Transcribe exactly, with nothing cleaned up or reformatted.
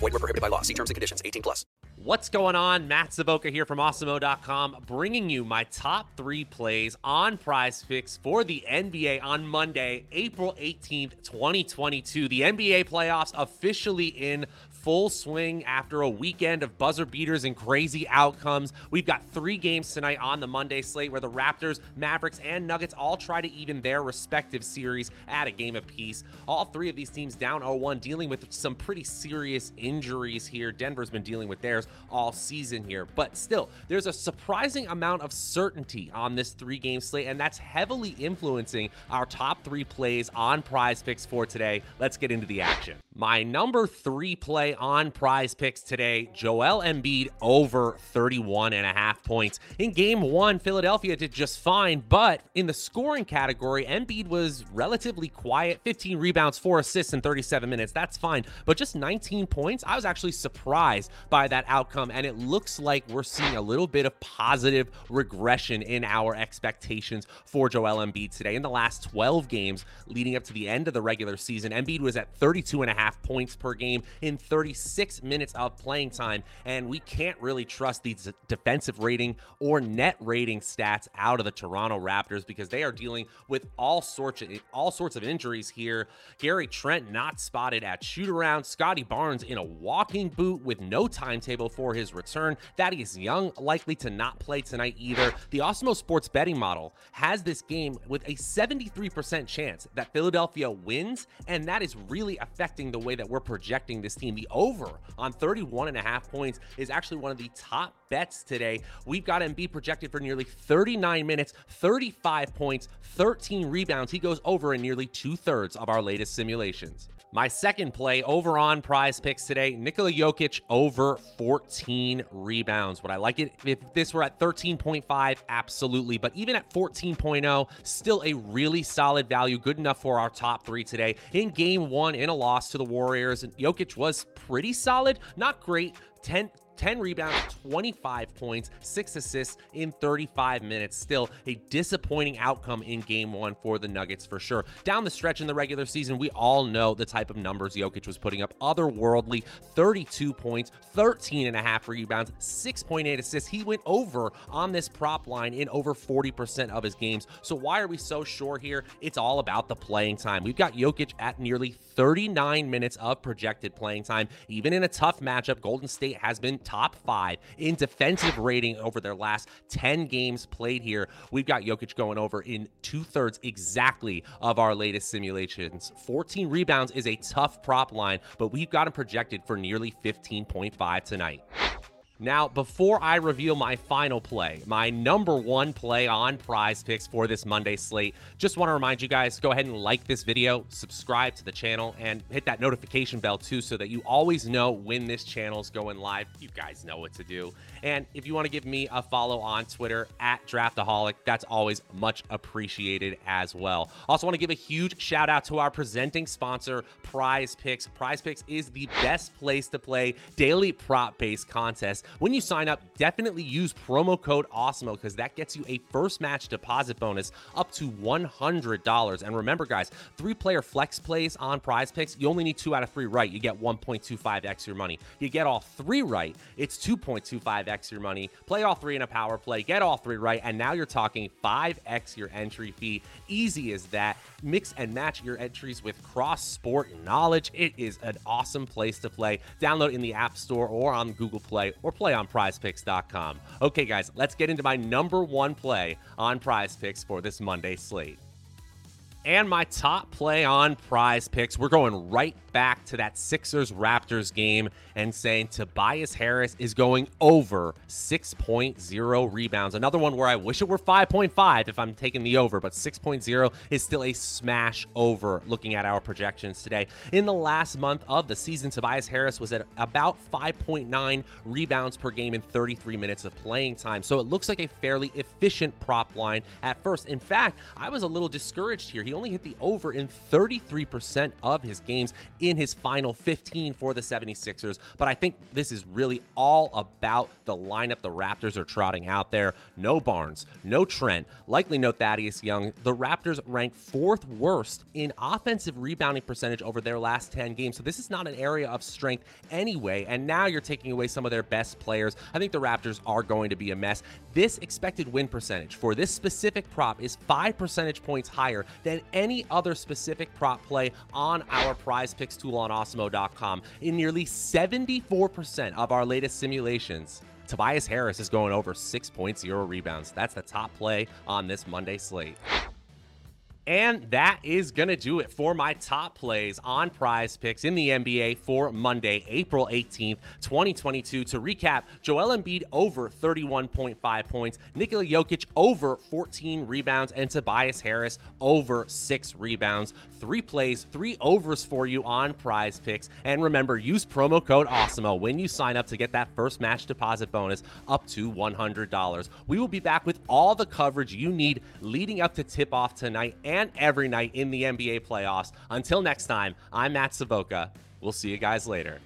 Void where prohibited by law. See terms and conditions. eighteen plus. What's going on? Matt Savoca here from Awesemo dot com, bringing you my top three plays on PrizePicks for the N B A on Monday, April eighteenth, twenty twenty-two. The N B A playoffs officially in full swing after a weekend of buzzer beaters and crazy outcomes. We've got three games tonight on the Monday slate where the Raptors, Mavericks, and Nuggets all try to even their respective series at a game apiece. All three of these teams down oh one, dealing with some pretty serious injuries here. Denver's been dealing with theirs all season here, but still, there's a surprising amount of certainty on this three-game slate, and that's heavily influencing our top three plays on PrizePicks for today. Let's get into the action. My number three play on PrizePicks today, Joel Embiid over thirty-one and a half points. In game one, Philadelphia did just fine, but in the scoring category, Embiid was relatively quiet, fifteen rebounds, four assists in thirty-seven minutes. That's fine, but just nineteen points. I was actually surprised by that outcome, and it looks like we're seeing a little bit of positive regression in our expectations for Joel Embiid today. In the last twelve games leading up to the end of the regular season, Embiid was at thirty-two and a half points per game in thirty-six minutes of playing time, and we can't really trust these defensive rating or net rating stats out of the Toronto Raptors because they are dealing with all sorts of all sorts of injuries here. Gary Trent not spotted at shoot-around, Scotty Barnes in a walking boot with no timetable for his return, Thaddeus Young likely to not play tonight either. The Awesemo Sports betting model has this game with a seventy-three percent chance that Philadelphia wins, and that is really affecting the way that we're projecting this team. The over on thirty-one and a half points is actually one of the top bets today. We've got Embiid projected for nearly thirty-nine minutes, thirty-five points, thirteen rebounds. He goes over in nearly two-thirds of our latest simulations. My second play over on PrizePicks today, Nikola Jokic over fourteen rebounds. Would I like it if this were at thirteen point five? Absolutely. But even at fourteen point oh, still a really solid value, good enough for our top three today. In game one, in a loss to the Warriors, Jokic was pretty solid, not great, ten ten rebounds, twenty-five points, six assists in thirty-five minutes. Still a disappointing outcome in game one for the Nuggets for sure. Down the stretch in the regular season, we all know the type of numbers Jokic was putting up. Otherworldly, thirty-two points, thirteen and a half rebounds, six point eight assists. He went over on this prop line in over forty percent of his games. So why are we so sure here? It's all about the playing time. We've got Jokic at nearly thirty-nine minutes of projected playing time. Even in a tough matchup, Golden State has been top five in defensive rating over their last ten games played here. We've got Jokic going over in two-thirds exactly of our latest simulations. fourteen rebounds is a tough prop line, but we've got him projected for nearly fifteen point five tonight. Now, before I reveal my final play, my number one play on PrizePicks for this Monday slate, just want to remind you guys, go ahead and like this video, subscribe to the channel, and hit that notification bell too so that you always know when this channel's going live. You guys know what to do. And if you want to give me a follow on Twitter, at Draftaholic, that's always much appreciated as well. Also want to give a huge shout out to our presenting sponsor, PrizePicks. PrizePicks is the best place to play daily prop-based contests. When you sign up, definitely use promo code Awesemo because that gets you a first match deposit bonus up to one hundred dollars. And remember, guys, three-player flex plays on PrizePicks, you only need two out of three right. You get one point two five x your money. You get all three right, it's two point two five x your money. Play all three in a power play, get all three right, and now you're talking five x your entry fee. Easy as that. Mix and match your entries with cross-sport knowledge. It is an awesome place to play. Download in the App Store or on Google Play or play on prize picks dot com. Okay, guys, let's get into my number one play on PrizePicks for this Monday slate. And my top play on PrizePicks, we're going right back to that Sixers-Raptors game and saying Tobias Harris is going over six point oh rebounds. Another one where I wish it were five point five if I'm taking the over, but six point oh is still a smash over looking at our projections today. In the last month of the season, Tobias Harris was at about five point nine rebounds per game in thirty-three minutes of playing time. So it looks like a fairly efficient prop line at first. In fact, I was a little discouraged here. He only hit the over in thirty-three percent of his games in his final fifteen for the seventy-sixers, but I think this is really all about the lineup the Raptors are trotting out there. No Barnes, no Trent, likely no Thaddeus Young. The Raptors rank fourth worst in offensive rebounding percentage over their last ten games, so this is not an area of strength anyway, and now you're taking away some of their best players. I think the Raptors are going to be a mess. This expected win percentage for this specific prop is five percentage points higher than any other specific prop play on our PrizePicks tool on awesemo dot com. In nearly seventy-four percent of our latest simulations, Tobias Harris is going over six point oh rebounds. That's the top play on this Monday slate. And that is going to do it for my top plays on PrizePicks in the N B A for Monday, April eighteenth, twenty twenty-two. To recap, Joel Embiid over thirty-one point five points, Nikola Jokic over fourteen rebounds, and Tobias Harris over six rebounds. Three plays, three overs for you on PrizePicks. And remember, use promo code Awesemo when you sign up to get that first match deposit bonus up to one hundred dollars. We will be back with all the coverage you need leading up to tip-off tonight and and every night in the N B A playoffs. Until next time, I'm Matt Savoca. We'll see you guys later.